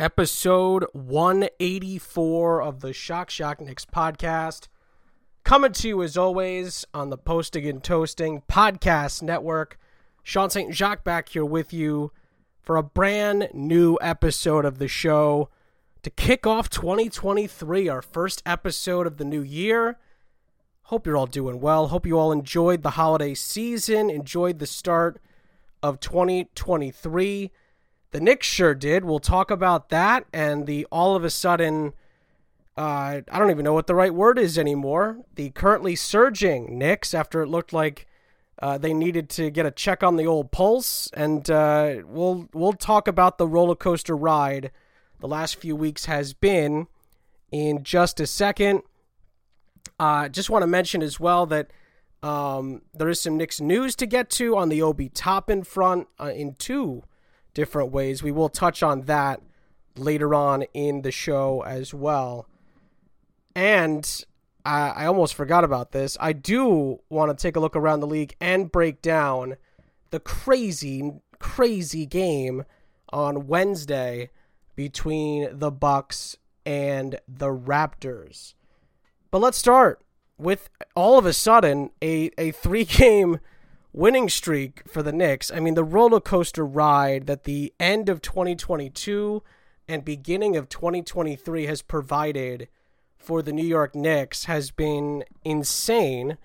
Episode 184 of the Shock Shock Knicks Podcast, coming to you as always on the Posting and Toasting Podcast Network. Sean Saint Jacques back here with you for a brand new episode of the show to kick off 2023, our first episode of the new year. Hope you're all doing well. Hope you all enjoyed the holiday season, enjoyed the start of 2023. The Knicks sure did. We'll talk about that and the all of a sudden, I don't even know what the right word is anymore. The currently surging Knicks, after it looked like they needed to get a check on the old pulse. And we'll talk about the roller coaster ride the last few weeks has been in just a second. Just want to mention as well that there is some Knicks news to get to on the Obi Toppin front in two different ways. We will touch on that later on in the show as well. And I almost forgot about this. I do want to take a look around the league and break down the crazy game on Wednesday between the Bucks and the Raptors. But let's start with, all of a sudden, a three-game winning streak for the Knicks. I mean, the roller coaster ride that the end of 2022 and beginning of 2023 has provided for the New York Knicks has been insane.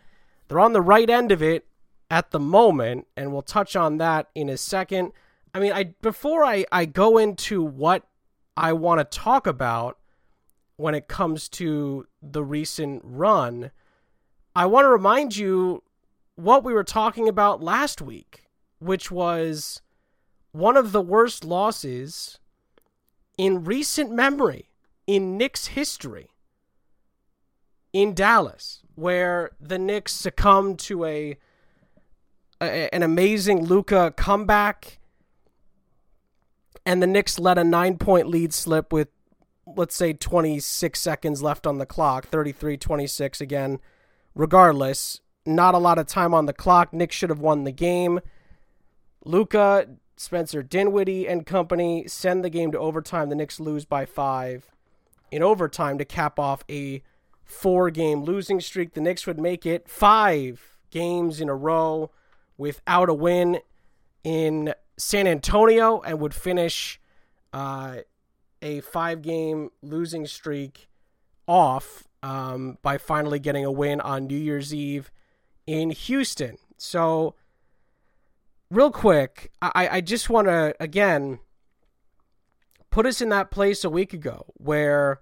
They're on the right end of it at the moment, and we'll touch on that in a second. I mean, before I go into what I want to talk about when it comes to the recent run, I want to remind you what we were talking about last week, which was one of the worst losses in recent memory in Knicks history in Dallas, where the Knicks succumbed to an amazing Luka comeback, and the Knicks let a 9-point lead slip with, let's say, 26 seconds left on the clock, 33-26 again, regardless. Not a lot of time on the clock. Knicks should have won the game. Luka, Spencer Dinwiddie, and company send the game to overtime. The Knicks lose by 5 in overtime to cap off a 4-game losing streak. The Knicks would make it 5 games in a row without a win in San Antonio and would finish a 5-game losing streak off by finally getting a win on New Year's Eve in Houston. So real quick, I just want to, again, put us in that place a week ago where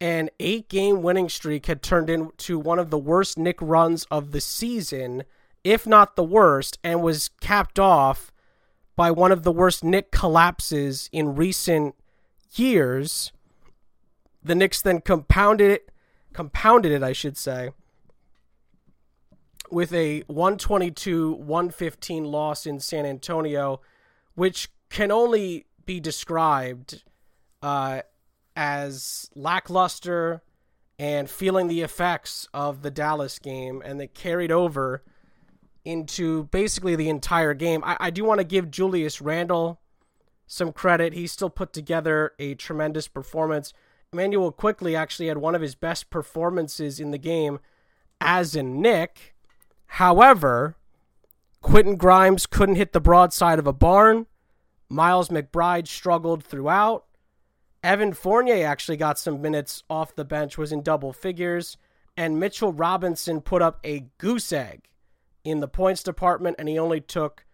an 8-game winning streak had turned into one of the worst Knicks runs of the season, if not the worst, and was capped off by one of the worst Knicks collapses in recent years. The Knicks then compounded it, with a 122-115 loss in San Antonio, which can only be described as lackluster and feeling the effects of the Dallas game, and they carried over into basically the entire game. I do want to give Julius Randle some credit. He still put together a tremendous performance. Emmanuel Quigley actually had one of his best performances in the game as a Knick. However, Quentin Grimes couldn't hit the broadside of a barn. Miles McBride struggled throughout. Evan Fournier actually got some minutes off the bench, was in double figures. And Mitchell Robinson put up a goose egg in the points department, and he only took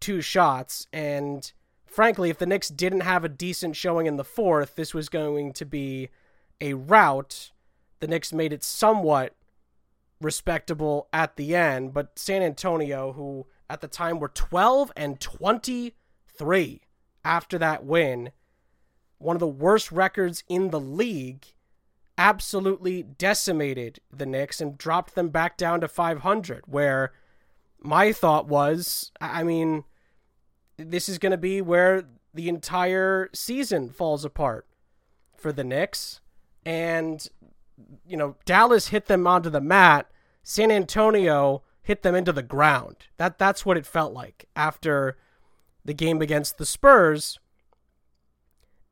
2 shots. And frankly, if the Knicks didn't have a decent showing in the fourth, this was going to be a rout. The Knicks made it somewhat respectable at the end, but San Antonio, who at the time were 12-23 after that win, one of the worst records in the league, absolutely decimated the Knicks and dropped them back down to 500, where my thought was, I mean, this is going to be where the entire season falls apart for the Knicks. And, you know, Dallas hit them onto the mat. San Antonio hit them into the ground. That's what it felt like after the game against the Spurs.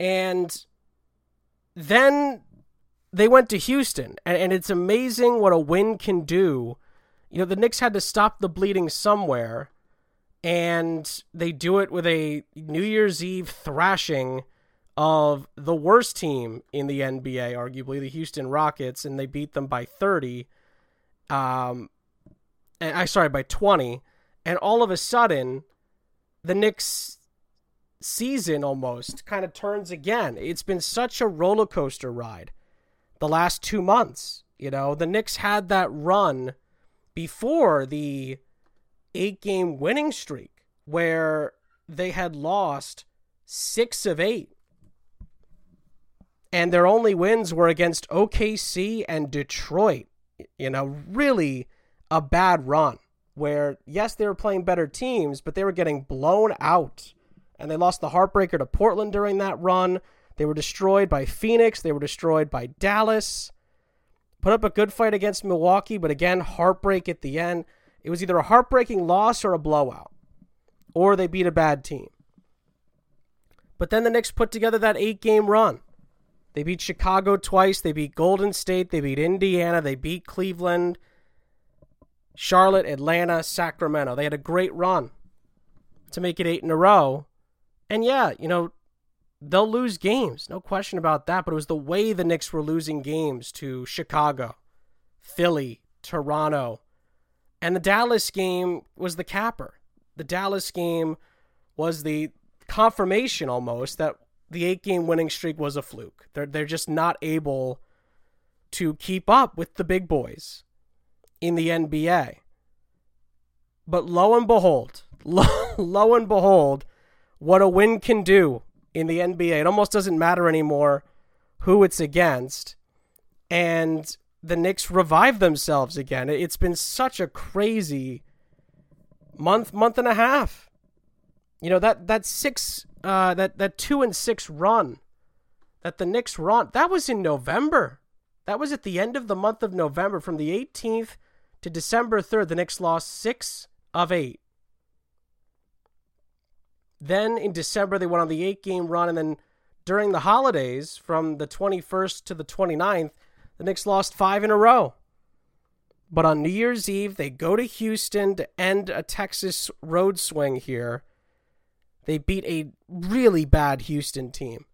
And then they went to Houston, and it's amazing what a win can do. You know, the Knicks had to stop the bleeding somewhere, and they do it with a New Year's Eve thrashing of the worst team in the NBA, arguably, the Houston Rockets, and they beat them by 20. And all of a sudden, the Knicks season almost kind of turns again. It's been such a roller coaster ride the last 2 months. You know, the Knicks had that run before the 8-game winning streak where they had lost 6 of 8. And their only wins were against OKC and Detroit. You know, really a bad run where, yes, they were playing better teams, but they were getting blown out. And they lost the heartbreaker to Portland during that run. They were destroyed by Phoenix. They were destroyed by Dallas. Put up a good fight against Milwaukee, but again, heartbreak at the end. It was either a heartbreaking loss or a blowout, or they beat a bad team. But then the Knicks put together that 8-game run. They beat Chicago twice. They beat Golden State. They beat Indiana. They beat Cleveland, Charlotte, Atlanta, Sacramento. They had a great run to make it 8 in a row. And yeah, you know, they'll lose games, no question about that, but it was the way the Knicks were losing games to Chicago, Philly, Toronto, and the Dallas game was the capper. The Dallas game was the confirmation almost that the 8-game winning streak was a fluke. They're just not able to keep up with the big boys in the NBA. But lo and behold, what a win can do in the NBA. It almost doesn't matter anymore who it's against. And the Knicks revive themselves again. It's been such a crazy month and a half. You know, that 2-6 run that the Knicks run, that was in November. That was at the end of the month of November. From the 18th to December 3rd, the Knicks lost 6 of 8. Then in December, they went on the 8-game run. And then during the holidays, from the 21st to the 29th, the Knicks lost 5 in a row. But on New Year's Eve, they go to Houston to end a Texas road swing here. They beat a really bad Houston team.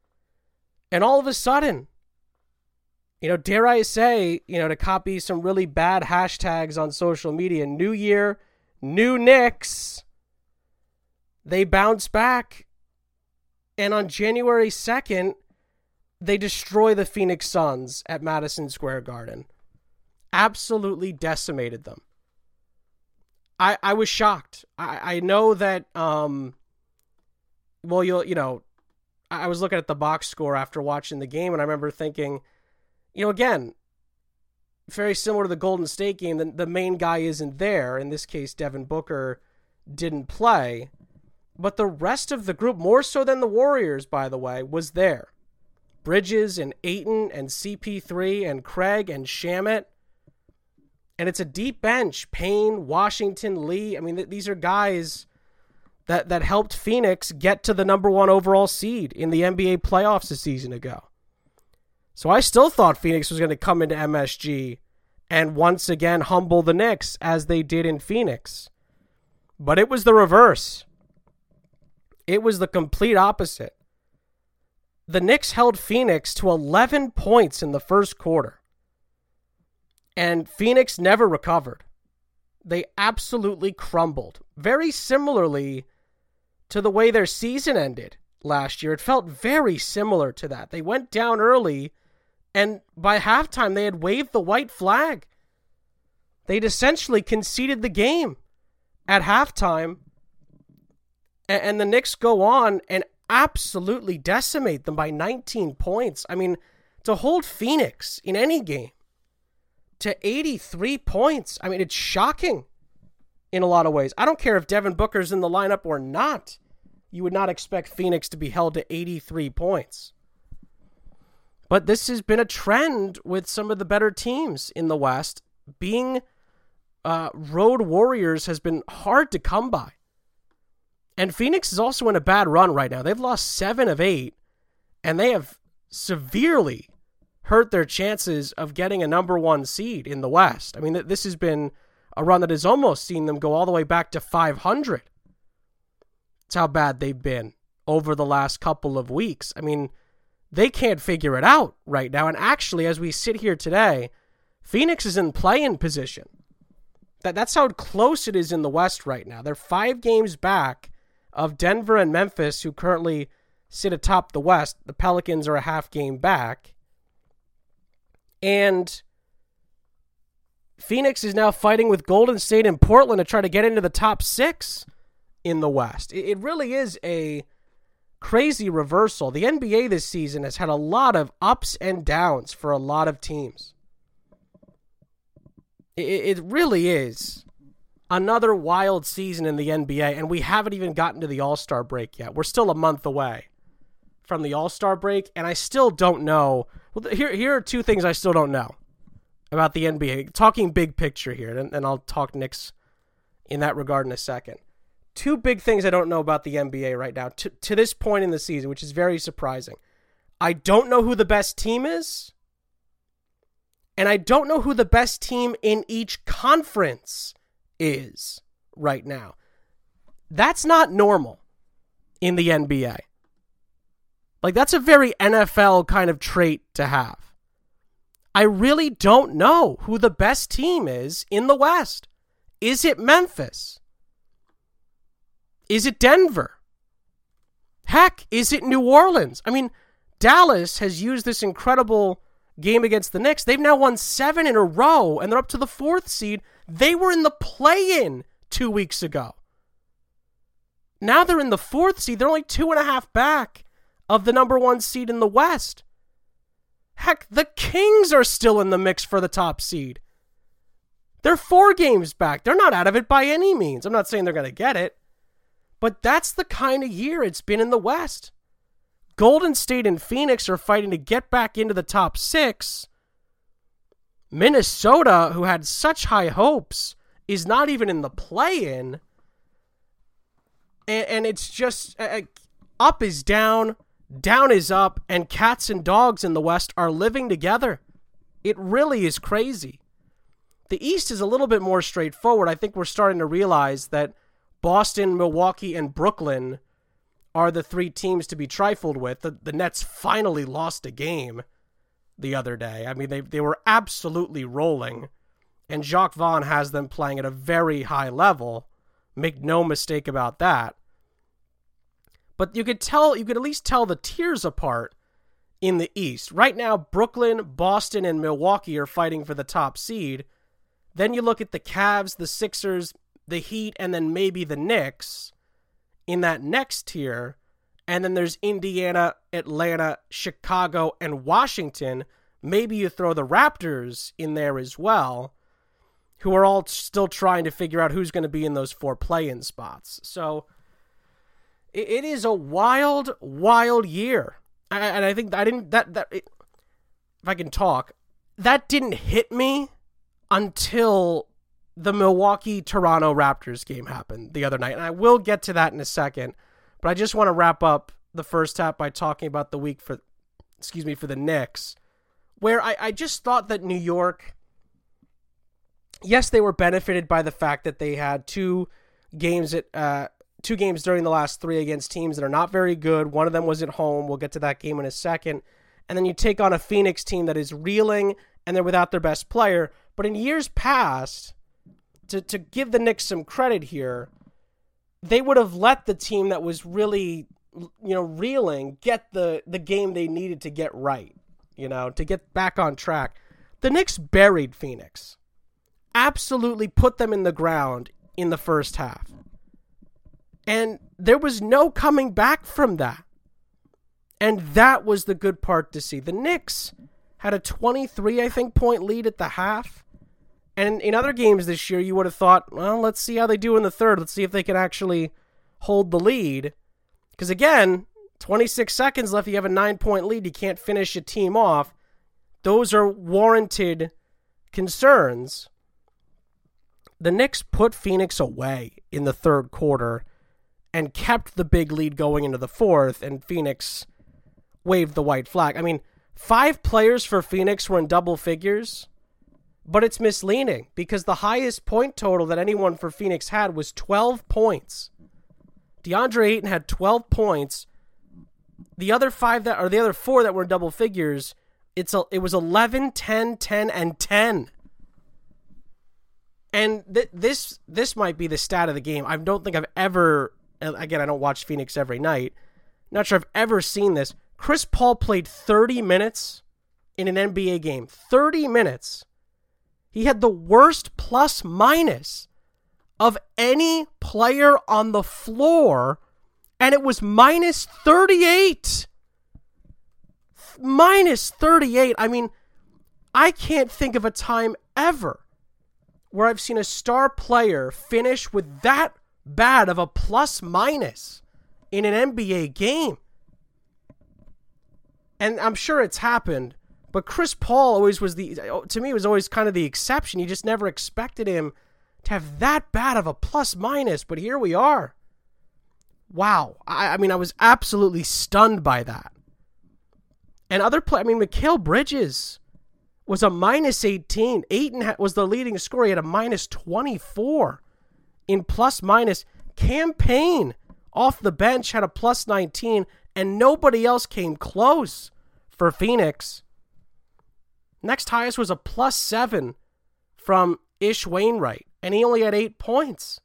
And all of a sudden, you know, dare I say, you know, to copy some really bad hashtags on social media, New Year, New Knicks. They bounce back, and on January 2nd, they destroy the Phoenix Suns at Madison Square Garden. Absolutely decimated them. I was shocked. I know that, I was looking at the box score after watching the game, and I remember thinking, you know, again, very similar to the Golden State game, the main guy isn't there. In this case, Devin Booker didn't play. But the rest of the group, more so than the Warriors, by the way, was there. Bridges and Ayton and CP3 and Craig and Shamet. And it's a deep bench. Payne, Washington, Lee. I mean, these are guys that helped Phoenix get to the number one overall seed in the NBA playoffs a season ago. So I still thought Phoenix was going to come into MSG and once again humble the Knicks as they did in Phoenix. But it was the reverse. It was the complete opposite. The Knicks held Phoenix to 11 points in the first quarter. And Phoenix never recovered. They absolutely crumbled. Very similarly to the way their season ended last year. It felt very similar to that. They went down early, and by halftime they had waved the white flag. They'd essentially conceded the game at halftime. And the Knicks go on and absolutely decimate them by 19 points. I mean, to hold Phoenix in any game to 83 points. I mean, it's shocking in a lot of ways. I don't care if Devin Booker's in the lineup or not. You would not expect Phoenix to be held to 83 points. But this has been a trend with some of the better teams in the West. Being road warriors has been hard to come by. And Phoenix is also in a bad run right now. They've lost 7 of 8, and they have severely hurt their chances of getting a number one seed in the West. I mean, this has been a run that has almost seen them go all the way back to 500. That's how bad they've been over the last couple of weeks. I mean, they can't figure it out right now. And actually, as we sit here today, Phoenix is in play-in position. That's how close it is in the West right now. They're 5 games back of Denver and Memphis, who currently sit atop the West. The Pelicans are a half game back. And Phoenix is now fighting with Golden State and Portland to try to get into the top 6 in the West. It really is a crazy reversal. The NBA this season has had a lot of ups and downs for a lot of teams. It really is another wild season in the NBA, and we haven't even gotten to the All-Star break yet. We're still a month away from the All-Star break, and I still don't know. Well, here are 2 things I still don't know about the NBA. Talking big picture here, and I'll talk Knicks in that regard in a second. 2 big things I don't know about the NBA right now to this point in the season, which is very surprising. I don't know who the best team is. And I don't know who the best team in each conference is right now. That's not normal in the NBA. Like, that's a very NFL kind of trait to have. I really don't know who the best team is in the West. Is it Memphis? Is it Denver? Heck, is it New Orleans? I mean, Dallas has used this incredible game against the Knicks. They've now won 7 in a row, and they're up to the 4th seed. They were in the play-in 2 weeks ago. Now they're in the 4th seed. They're only 2.5 back of the number 1 seed in the West. Heck, the Kings are still in the mix for the top seed. They're 4 games back. They're not out of it by any means. I'm not saying they're going to get it, but that's the kind of year it's been in the West. Golden State and Phoenix are fighting to get back into the top 6. Minnesota, who had such high hopes, is not even in the play-in. And it's just up is down, down is up, and cats and dogs in the West are living together. It really is crazy. The East is a little bit more straightforward. I think we're starting to realize that Boston, Milwaukee, and Brooklyn are the 3 teams to be trifled with. The Nets finally lost a game the other day. I mean, they were absolutely rolling, and Jacques Vaughn has them playing at a very high level. Make no mistake about that. But you could at least tell the tiers apart in the East. Right now, Brooklyn, Boston, and Milwaukee are fighting for the top seed. Then you look at the Cavs, the Sixers, the Heat, and then maybe the Knicks in that next tier, and then there's Indiana, Atlanta, Chicago, and Washington. Maybe you throw the Raptors in there as well, who are all still trying to figure out who's going to be in those 4 play-in spots. So it is a wild, wild year That didn't hit me until the Milwaukee-Toronto Raptors game happened the other night. And I will get to that in a second. But I just want to wrap up the first half by talking about the week for the Knicks, where I just thought that New York, yes, they were benefited by the fact that they had two games during the last three against teams that are not very good. One of them was at home. We'll get to that game in a second. And then you take on a Phoenix team that is reeling and they're without their best player. But in years past, to give the Knicks some credit here, they would have let the team that was really, reeling get the game they needed to get right, to get back on track. The Knicks buried Phoenix, absolutely put them in the ground in the first half. And there was no coming back from that. And that was the good part to see. The Knicks had a 23, point lead at the half. And in other games this year, you would have thought, well, let's see how they do in the third. Let's see if they can actually hold the lead. Because again, 26 seconds left, you have a 9-point lead. You can't finish a team off. Those are warranted concerns. The Knicks put Phoenix away in the third quarter and kept the big lead going into the fourth, and Phoenix waved the white flag. I mean, 5 players for Phoenix were in double figures, but it's misleading because the highest point total that anyone for Phoenix had was 12 points. DeAndre Ayton had 12 points. The other 4 that were in double figures, it was 11, 10, 10, and 10. And this might be the stat of the game. I don't think I've ever, again, I don't watch Phoenix every night. Not sure I've ever seen this. Chris Paul played 30 minutes in an NBA game. 30 minutes. He had the worst plus minus of any player on the floor, and it was minus 38. Minus 38. I mean, I can't think of a time ever where I've seen a star player finish with that bad of a plus-minus in an NBA game. And I'm sure it's happened, but Chris Paul always was always kind of the exception. You just never expected him to have that bad of a plus-minus, but here we are. Wow. I was absolutely stunned by that. And Mikhail Bridges was a minus 18. Ayton was the leading scorer. He had a minus 24 in plus-minus. Campaign off the bench had a plus 19, and nobody else came close for Phoenix. Next highest was a plus 7 from Ish Wainwright, and he only had 8 points.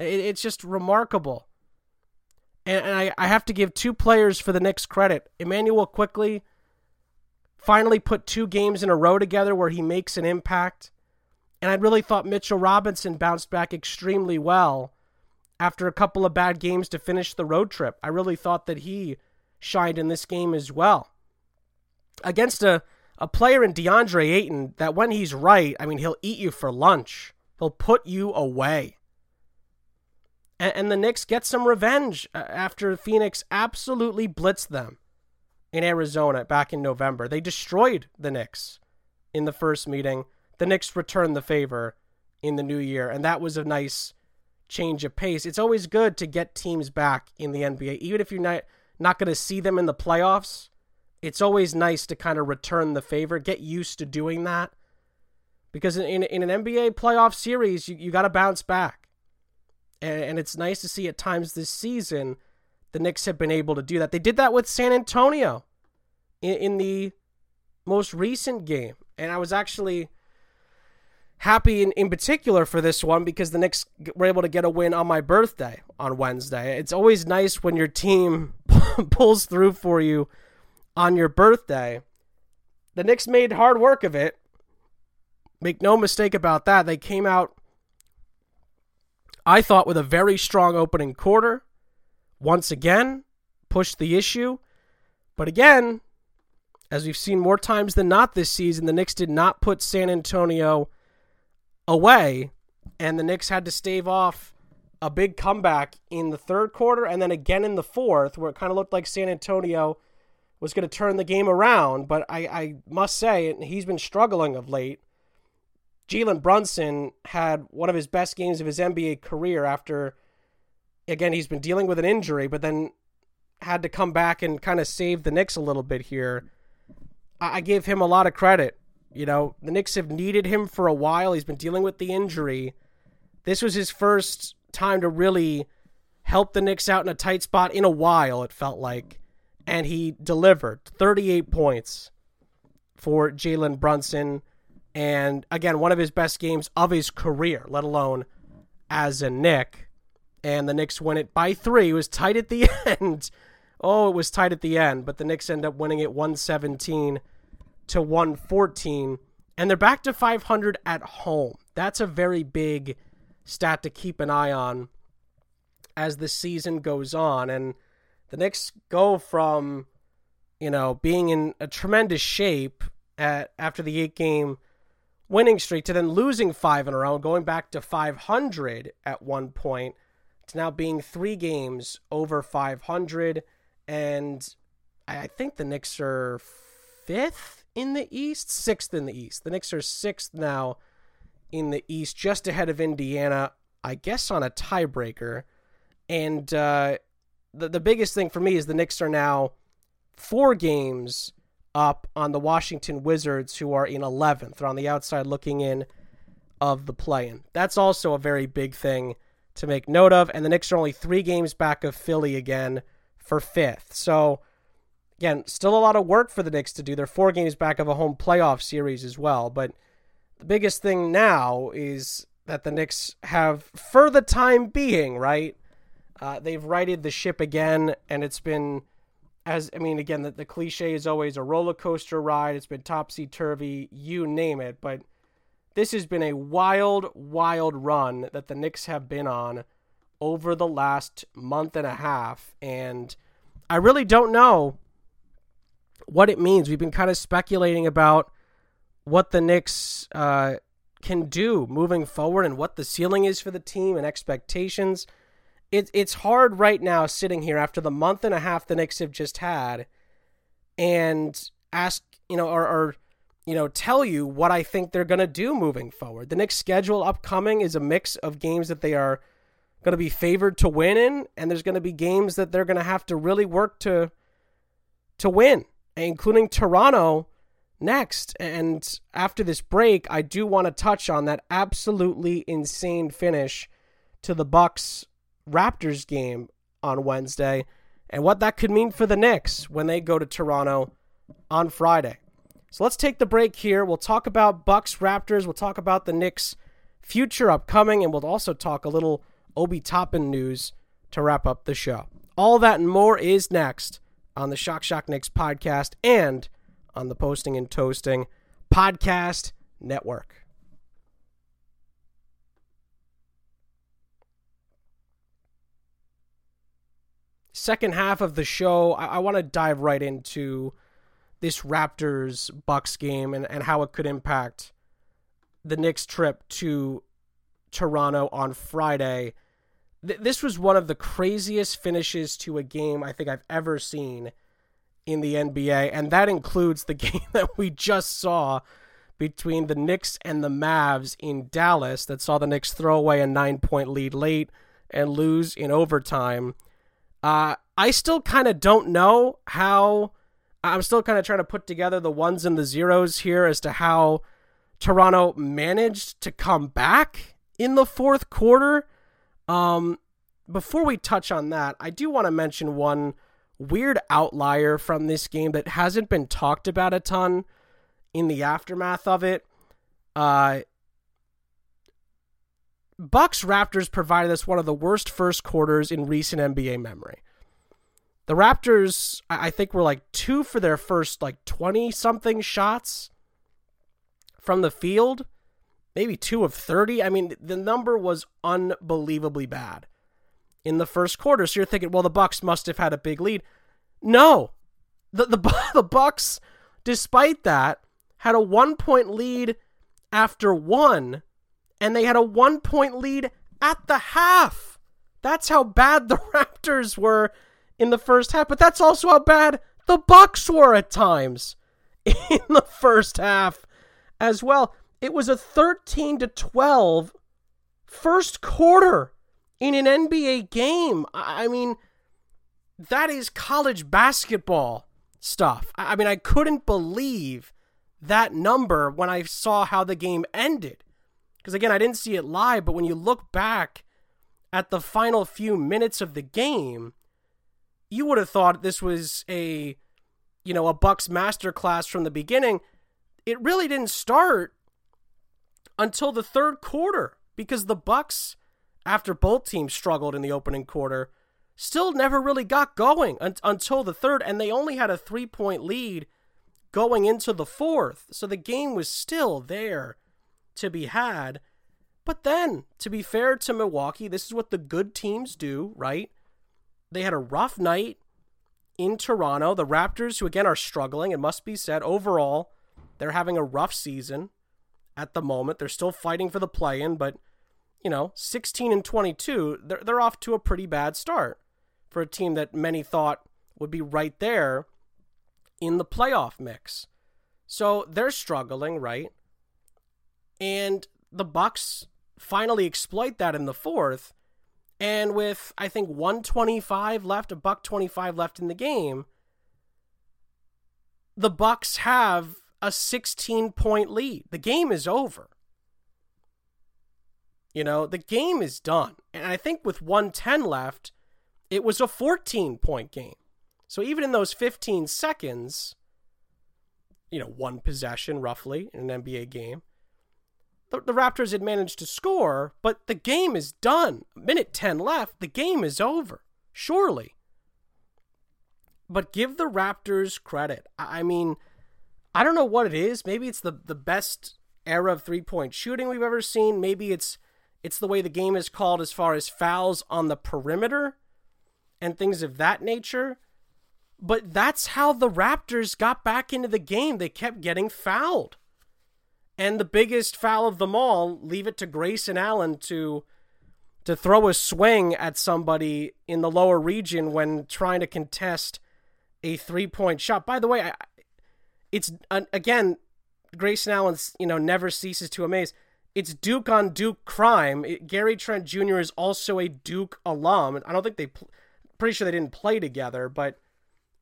It's just remarkable. And I have to give 2 players for the Knicks credit. Emmanuel Quigley finally put 2 games in a row together where he makes an impact. And I really thought Mitchell Robinson bounced back extremely well after a couple of bad games to finish the road trip. I really thought that he shined in this game as well. Against a player in DeAndre Ayton that when he's right, he'll eat you for lunch. He'll put you away. And the Knicks get some revenge after Phoenix absolutely blitzed them in Arizona back in November. They destroyed the Knicks in the first meeting. The Knicks returned the favor in the new year, and that was a nice change of pace. It's always good to get teams back in the NBA. Even if you're not going to see them in the playoffs, it's always nice to kind of return the favor, get used to doing that. Because in an NBA playoff series, you got to bounce back. And it's nice to see at times this season the Knicks have been able to do that. They did that with San Antonio in the most recent game. And I was actually happy in particular for this one because the Knicks were able to get a win on my birthday on Wednesday. It's always nice when your team pulls through for you on your birthday. The Knicks made hard work of it. Make no mistake about that. They came out, I thought, with a very strong opening quarter. Once again, pushed the issue. But again, as we've seen more times than not this season, the Knicks did not put San Antonio away, and the Knicks had to stave off a big comeback in the third quarter and then again in the fourth, where it kind of looked like San Antonio was going to turn the game around, but I must say, and he's been struggling of late. Jalen Brunson had one of his best games of his NBA career after, again, he's been dealing with an injury, but then had to come back and kind of save the Knicks a little bit here. I give him a lot of credit. You know, the Knicks have needed him for a while. He's been dealing with the injury. This was his first time to really help the Knicks out in a tight spot in a while, it felt like. And he delivered 38 points for Jalen Brunson. And again, one of his best games of his career, let alone as a Knick. And the Knicks win it by 3. It was tight at the end. Oh, it was tight at the end. But the Knicks end up winning it 117-114. And they're back to 500 at home. That's a very big stat to keep an eye on as the season goes on. And the Knicks go from, you know, being in a tremendous shape after the 8-game winning streak to then losing 5 in a row, going back to 500 at one point, to now being 3 games over 500. And I think the Knicks are 5th in the East, 6th in the East. The Knicks are 6th now in the East, just ahead of Indiana, I guess on a tiebreaker. And the biggest thing for me is the Knicks are now 4 games up on the Washington Wizards, who are in 11th. They're on the outside looking in of the play-in. That's also a very big thing to make note of. And the Knicks are only 3 games back of Philly again for 5th. So, again, still a lot of work for the Knicks to do. They're 4 games back of a home playoff series as well. But the biggest thing now is that the Knicks have, for the time being, right, they've righted the ship again, and it's been, again, the cliche is always a roller coaster ride. It's been topsy-turvy, you name it. But this has been a wild, wild run that the Knicks have been on over the last month and a half. And I really don't know what it means. We've been kind of speculating about what the Knicks can do moving forward and what the ceiling is for the team and expectations. It's hard right now sitting here after the month and a half the Knicks have just had and ask, tell you what I think they're going to do moving forward. The Knicks' schedule upcoming is a mix of games that they are going to be favored to win in, and there's going to be games that they're going to have to really work to win, including Toronto next. And after this break, I do want to touch on that absolutely insane finish to the Bucks Raptors game on Wednesday and what that could mean for the Knicks when they go to Toronto on Friday. So let's take the break here. We'll talk about Bucks Raptors. We'll talk about the Knicks' future upcoming, and we'll also talk a little Obi Toppin news to wrap up the show. All that and more is next on the Shock Shock Knicks podcast and on the Posting and Toasting Podcast Network. Second half of the show, I want to dive right into this Raptors-Bucks game and how it could impact the Knicks' trip to Toronto on Friday. This was one of the craziest finishes to a game I think I've ever seen in the NBA, and that includes the game that we just saw between the Knicks and the Mavs in Dallas that saw the Knicks throw away a 9-point lead late and lose in overtime. I still kind of don't know how. I'm still kind of trying to put together the ones and the zeros here as to how Toronto managed to come back in the fourth quarter. Before we touch on that, I do want to mention one weird outlier from this game that hasn't been talked about a ton in the aftermath of it. Bucks Raptors provided us one of the worst first quarters in recent NBA memory. The Raptors, I think, were like 2 for their first like 20-something shots from the field, maybe 2 of 30. I mean, the number was unbelievably bad in the first quarter. So you're thinking, well, the Bucks must have had a big lead. No, the Bucks, despite that, had a 1-point lead after 1. And they had a 1-point lead at the half. That's how bad the Raptors were in the first half. But that's also how bad the Bucks were at times in the first half as well. It was a 13-12 first quarter in an NBA game. I mean, that is college basketball stuff. I mean, I couldn't believe that number when I saw how the game ended. Because, again, I didn't see it live, but when you look back at the final few minutes of the game, you would have thought this was a, you know, a Bucks masterclass from the beginning. It really didn't start until the third quarter, because the Bucks, after both teams struggled in the opening quarter, still never really got going until the third, and they only had a three-point lead going into the fourth, so the game was still there to be had. But then, to be fair to Milwaukee, this is what the good teams do, right? They had a rough night in Toronto. The Raptors, who again are struggling, it must be said, overall, they're having a rough season at the moment. They're still fighting for the play-in, but, you know, 16-22, they're off to a pretty bad start for a team that many thought would be right there in the playoff mix. So they're struggling, right? And the Bucks finally exploit that in the fourth. And with, I think, 125 left, a $125 left in the game, the Bucks have a 16-point lead. The game is over. You know, the game is done. And I think with 110 left, it was a 14-point game. So even in those 15 seconds, you know, one possession roughly in an NBA game, the Raptors had managed to score, but the game is done. Minute 10 left, the game is over, surely. But give the Raptors credit. I mean, I don't know what it is. Maybe it's the best era of three-point shooting we've ever seen. Maybe it's the way the game is called as far as fouls on the perimeter and things of that nature. But that's how the Raptors got back into the game. They kept getting fouled. And the biggest foul of them all, leave it to Grayson Allen to throw a swing at somebody in the lower region when trying to contest a three-point shot. By the way, it's again, Grayson Allen's, you know, never ceases to amaze. It's Duke on Duke crime. Gary Trent Jr. is also a Duke alum. I don't think they, pretty sure they didn't play together, but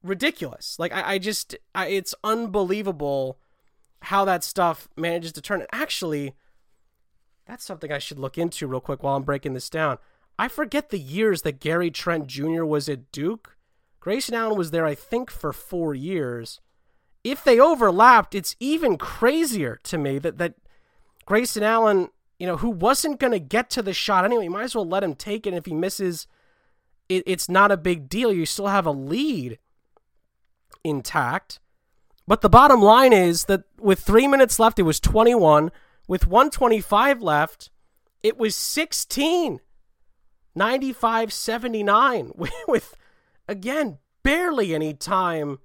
ridiculous. Like I just it's unbelievable how that stuff manages to turn. Actually, that's something I should look into real quick while I'm breaking this down. I forget the years that Gary Trent Jr. was at Duke. Grayson Allen was there, I think, for 4 years. If they overlapped, it's even crazier to me that Grayson Allen, you know, who wasn't going to get to the shot anyway, you might as well let him take it. And if he misses, it's not a big deal. You still have a lead intact. But the bottom line is that with 3 minutes left, it was 21. With 125 left, it was 16. 95-79 with, again, barely any time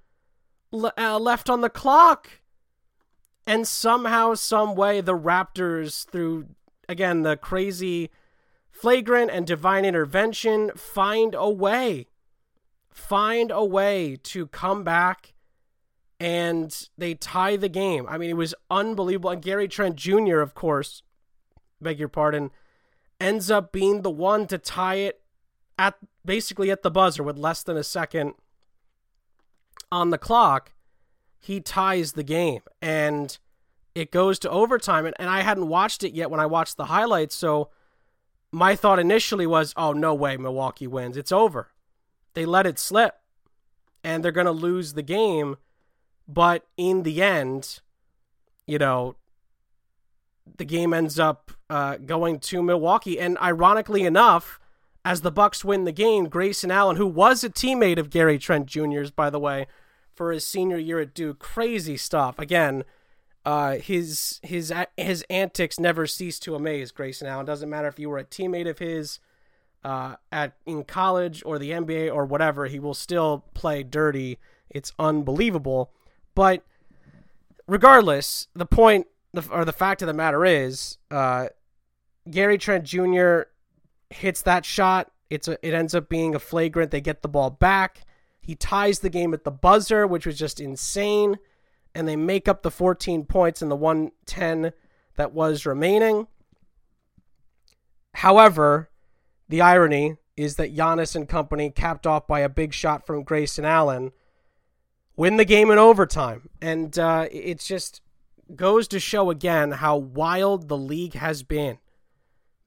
left on the clock. And somehow, some way, the Raptors, through, again, the crazy flagrant and divine intervention, find a way to come back. And they tie the game. I mean, it was unbelievable. And Gary Trent Jr., of course, beg your pardon, ends up being the one to tie it at basically at the buzzer with less than a second on the clock. He ties the game. And it goes to overtime. And I hadn't watched it yet when I watched the highlights. So my thought initially was, oh, no way Milwaukee wins. It's over. They let it slip. And they're going to lose the game. But in the end, you know, the game ends up going to Milwaukee. And ironically enough, as the Bucks win the game, Grayson Allen, who was a teammate of Gary Trent Jr.'s, by the way, for his senior year at Duke, crazy stuff. Again, his antics never cease to amaze Grayson Allen. Doesn't matter if you were a teammate of his in college or the NBA or whatever, he will still play dirty. It's unbelievable. But regardless, the point or the fact of the matter is, Gary Trent Jr. hits that shot. It ends up being a flagrant. They get the ball back. He ties the game at the buzzer, which was just insane. And they make up the 14 points in the 1:10 that was remaining. However, the irony is that Giannis and company, capped off by a big shot from Grayson Allen, win the game in overtime. And it just goes to show again how wild the league has been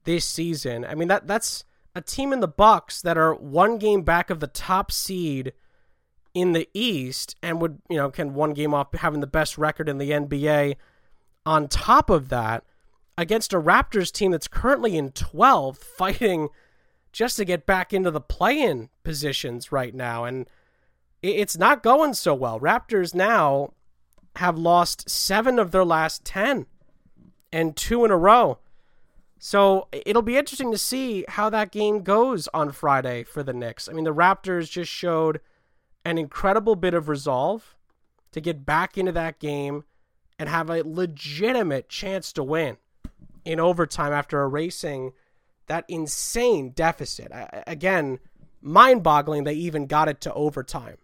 this season. I mean, that's a team in the Bucks that are one game back of the top seed in the East and would, can one game off having the best record in the NBA on top of that against a Raptors team that's currently in 12th, fighting just to get back into the play-in positions right now. And it's not going so well. Raptors now have lost 7 of their last 10 and 2 in a row. So it'll be interesting to see how that game goes on Friday for the Knicks. I mean, the Raptors just showed an incredible bit of resolve to get back into that game and have a legitimate chance to win in overtime after erasing that insane deficit. Again, mind-boggling they even got it to overtime,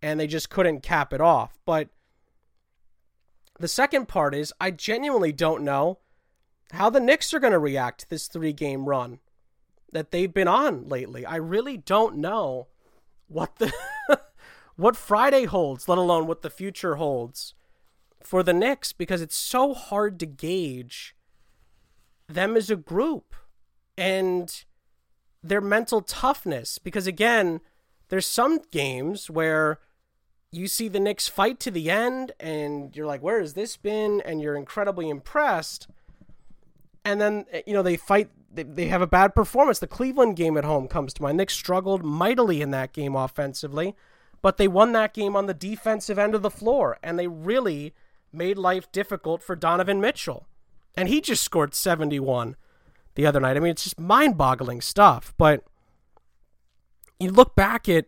and they just couldn't cap it off. But the second part is I genuinely don't know how the Knicks are going to react to this 3-game run that they've been on lately. I really don't know what Friday holds, let alone what the future holds for the Knicks, because it's so hard to gauge them as a group and their mental toughness. Because again, there's some games where you see the Knicks fight to the end and you're like, where has this been? And you're incredibly impressed. And then, they fight, they have a bad performance. The Cleveland game at home comes to mind. Knicks struggled mightily in that game offensively, but they won that game on the defensive end of the floor, and they really made life difficult for Donovan Mitchell. And he just scored 71 the other night. I mean, it's just mind-boggling stuff. But you look back at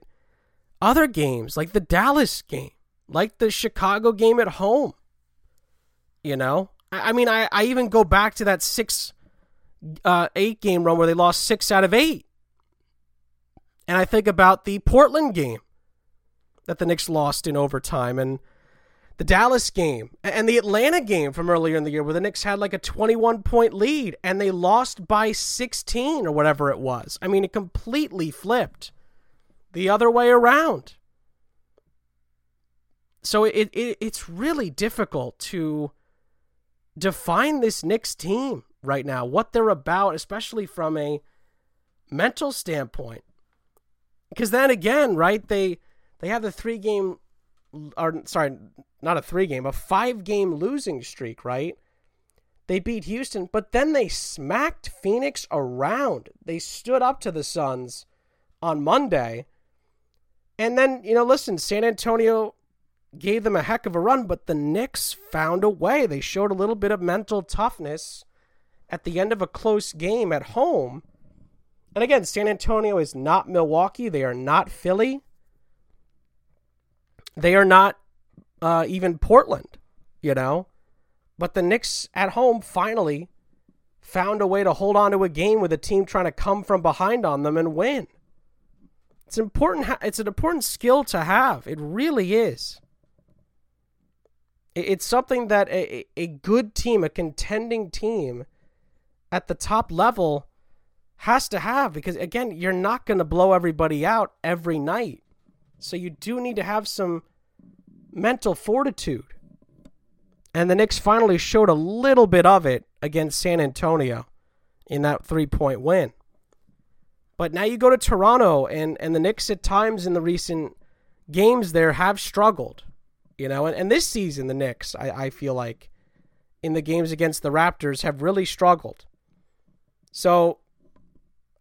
other games, like the Dallas game, like the Chicago game at home. I mean, I even go back to that 8 game run where they lost 6 out of 8. And I think about the Portland game that the Knicks lost in overtime, and the Dallas game, and the Atlanta game from earlier in the year where the Knicks had like a 21-point lead and they lost by 16 or whatever it was. I mean, it completely flipped the other way around. So it's really difficult to define this Knicks team right now, what they're about, especially from a mental standpoint. Because then again, right, they have the 3-game, or sorry, not a 3-game, a 5-game losing streak, right? They beat Houston, but then they smacked Phoenix around. They stood up to the Suns on Monday. And then, listen, San Antonio gave them a heck of a run, but the Knicks found a way. They showed a little bit of mental toughness at the end of a close game at home. And again, San Antonio is not Milwaukee. They are not Philly. They are not even Portland, But the Knicks at home finally found a way to hold on to a game with a team trying to come from behind on them and win. It's important. It's an important skill to have. It really is. It's something that a good team, a contending team at the top level has to have. Because, again, you're not going to blow everybody out every night. So you do need to have some mental fortitude. And the Knicks finally showed a little bit of it against San Antonio in that 3-point win. But now you go to Toronto, and the Knicks at times in the recent games there have struggled. And this season the Knicks, I feel like, in the games against the Raptors have really struggled. So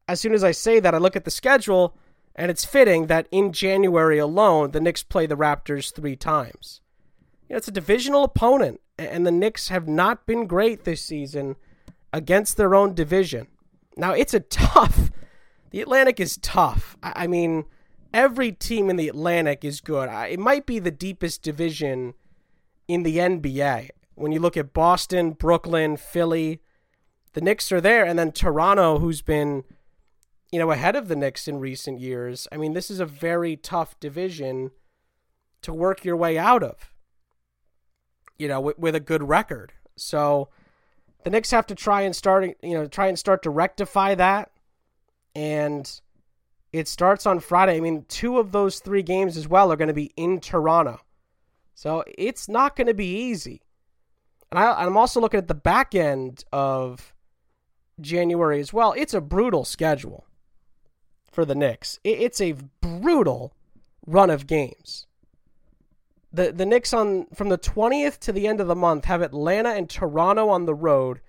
as soon as I say that, I look at the schedule, and it's fitting that in January alone, the Knicks play the Raptors 3 times. It's a divisional opponent, and the Knicks have not been great this season against their own division. Now, the Atlantic is tough. I mean, every team in the Atlantic is good. It might be the deepest division in the NBA. When you look at Boston, Brooklyn, Philly, the Knicks are there, and then Toronto, who's been you know, ahead of the Knicks in recent years. I mean, this is a very tough division to work your way out of, you know, with a good record. So the Knicks have to try and start to rectify that. And it starts on Friday. I mean, two of those three games as well are going to be in Toronto. So it's not going to be easy. And I'm also looking at the back end of January as well. It's a brutal schedule for the Knicks. It's a brutal run of games. The Knicks from the 20th to the end of the month have Atlanta and Toronto on the road,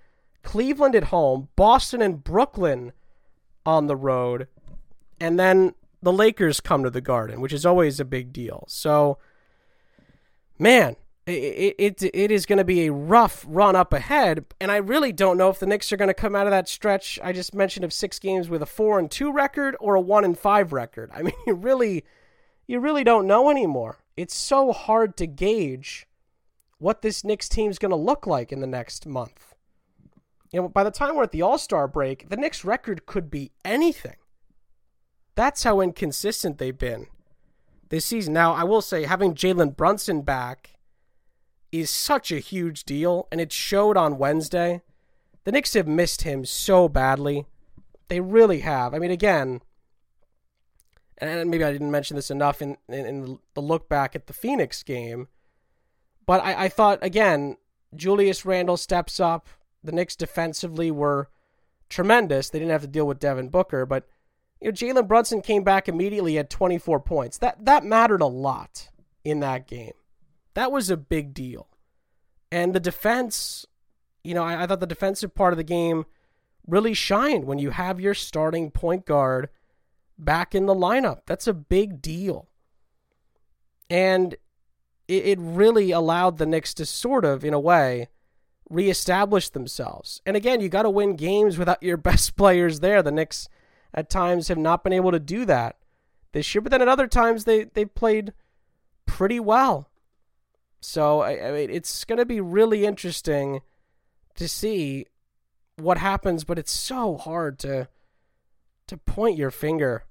Cleveland at home, Boston and Brooklyn on the road, and then the Lakers come to the Garden, which is always a big deal. So, man, it is going to be a rough run up ahead, and I really don't know if the Knicks are going to come out of that stretch I just mentioned of 6 games with a 4-2 record or a 1-5 record. I mean, you really don't know anymore. It's so hard to gauge what this Knicks team's going to look like in the next month. You know, by the time we're at the All-Star break, the Knicks record could be anything. That's how inconsistent they've been this season. Now, I will say having Jalen Brunson back is such a huge deal, and it showed on Wednesday. The Knicks have missed him so badly. They really have. I mean, again, and maybe I didn't mention this enough in the look back at the Phoenix game, but I thought, again, Julius Randle steps up. The Knicks defensively were tremendous. They didn't have to deal with Devin Booker, but you know, Jalen Brunson came back immediately at 24 points. That mattered a lot in that game. That was a big deal. And the defense, you know, I thought the defensive part of the game really shined when you have your starting point guard back in the lineup. That's a big deal. And it really allowed the Knicks to sort of, in a way, reestablish themselves. And again, you got to win games without your best players there. The Knicks at times have not been able to do that this year, but then at other times they played pretty well. So I mean, it's going to be really interesting to see what happens, but it's so hard to point your finger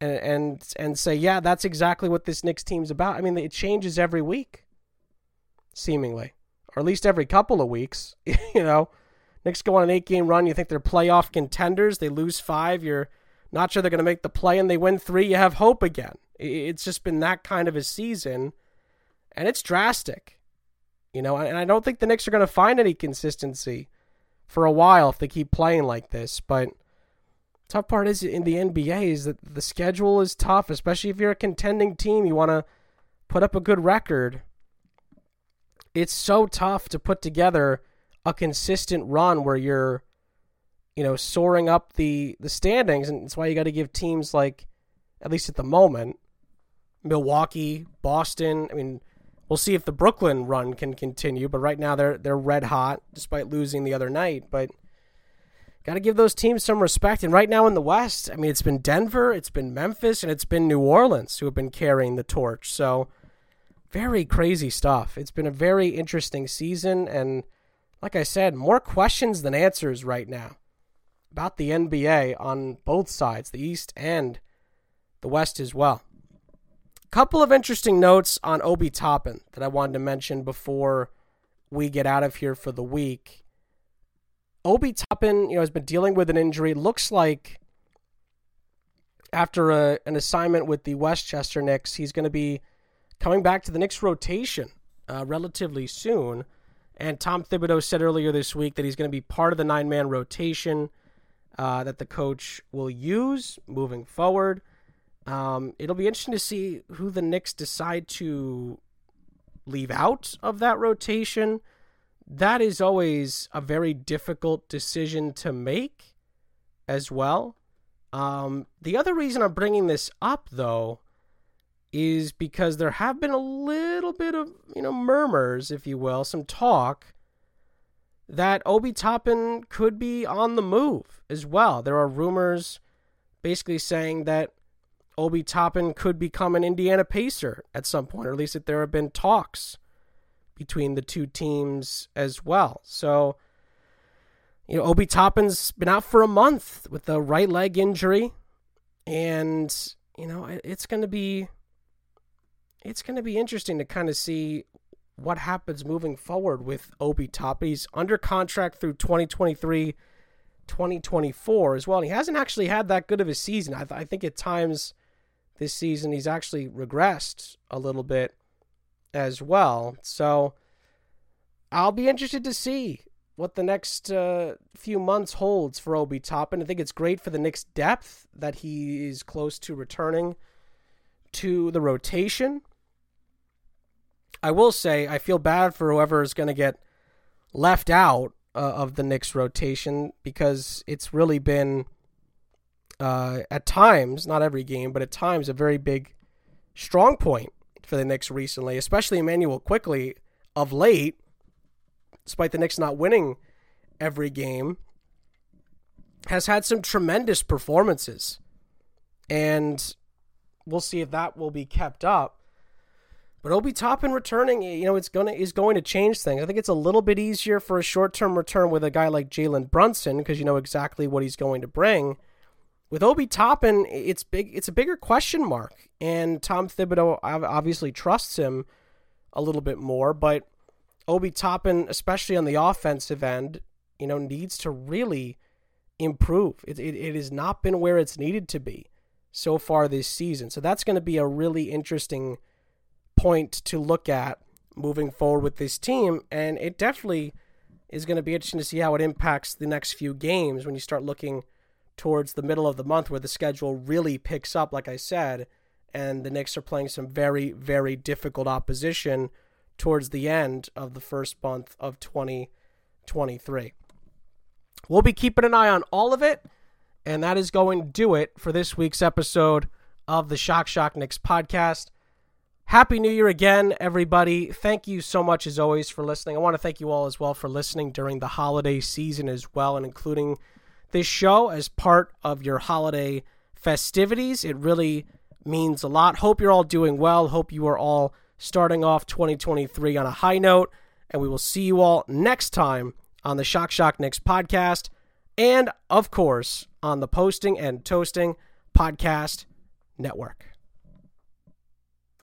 and say, yeah, that's exactly what this Knicks team's about. I mean, it changes every week, seemingly, or at least every couple of weeks. You know, Knicks go on an 8-game run. You think they're playoff contenders. They lose 5. You're not sure they're going to make the play, and they win 3. You have hope again. It's just been that kind of a season, and it's drastic. You know, and I don't think the Knicks are going to find any consistency for a while if they keep playing like this, but tough part is in the NBA is that the schedule is tough, especially if you're a contending team. You want to put up a good record. It's so tough to put together a consistent run where you're, you know, soaring up the standings. And that's why you got to give teams like, at least at the moment, Milwaukee, Boston. I mean, we'll see if the Brooklyn run can continue, but right now they're red hot despite losing the other night. But got to give those teams some respect. And right now in the West, I mean, it's been Denver, it's been Memphis, and it's been New Orleans who have been carrying the torch. So very crazy stuff. It's been a very interesting season. And like I said, more questions than answers right now about the NBA on both sides, the East and the West as well. A couple of interesting notes on Obi Toppin that I wanted to mention before we get out of here for the week. Obi Toppin, you know, has been dealing with an injury. Looks like after an assignment with the Westchester Knicks, he's going to be coming back to the Knicks rotation relatively soon. And Tom Thibodeau said earlier this week that he's going to be part of the 9-man rotation that the coach will use moving forward. It'll be interesting to see who the Knicks decide to leave out of that rotation. That is always a very difficult decision to make as well. The other reason I'm bringing this up, though, is because there have been a little bit of, you know, murmurs, if you will, some talk that Obi Toppin could be on the move as well. There are rumors basically saying that Obi Toppin could become an Indiana Pacer at some point, or at least that there have been talks between the two teams as well. So You know, Obi Toppin's been out for a month with the right leg injury, and you know it's going to be interesting to kind of see what happens moving forward with Obi Toppin. He's under contract through 2023, 2024 as well. And he hasn't actually had that good of a season. I think at times this season he's actually regressed a little bit as well. So I'll be interested to see what the next few months holds for Obi Toppin. I think it's great for the Knicks' depth that he is close to returning to the rotation. I will say I feel bad for whoever is going to get left out of the Knicks' rotation, because it's really been, at times, not every game, but at times, a very big strong point for the Knicks recently, especially Emmanuel Quigley of late. Despite the Knicks not winning every game, has had some tremendous performances. And we'll see if that will be kept up. But Obi Toppin returning, you know, is going to change things. I think it's a little bit easier for a short-term return with a guy like Jalen Brunson, because you know exactly what he's going to bring. With Obi Toppin, it's a bigger question mark. And Tom Thibodeau obviously trusts him a little bit more, but Obi Toppin, especially on the offensive end, you know, needs to really improve. It has not been where it's needed to be so far this season. So that's going to be a really interesting point to look at moving forward with this team. And it definitely is going to be interesting to see how it impacts the next few games when you start looking towards the middle of the month, where the schedule really picks up, like I said, and the Knicks are playing some very, very difficult opposition towards the end of the first month of 2023. We'll be keeping an eye on all of it, and that is going to do it for this week's episode of the Shock Shock Knicks podcast. Happy New Year again, everybody. Thank you so much, as always, for listening. I want to thank you all as well for listening during the holiday season as well, and including this show as part of your holiday festivities. It really means a lot. Hope you're all doing well. Hope you are all starting off 2023 on a high note, and we will see you all next time on the Shock Shock Knicks podcast, and of course on the Posting and Toasting Podcast Network.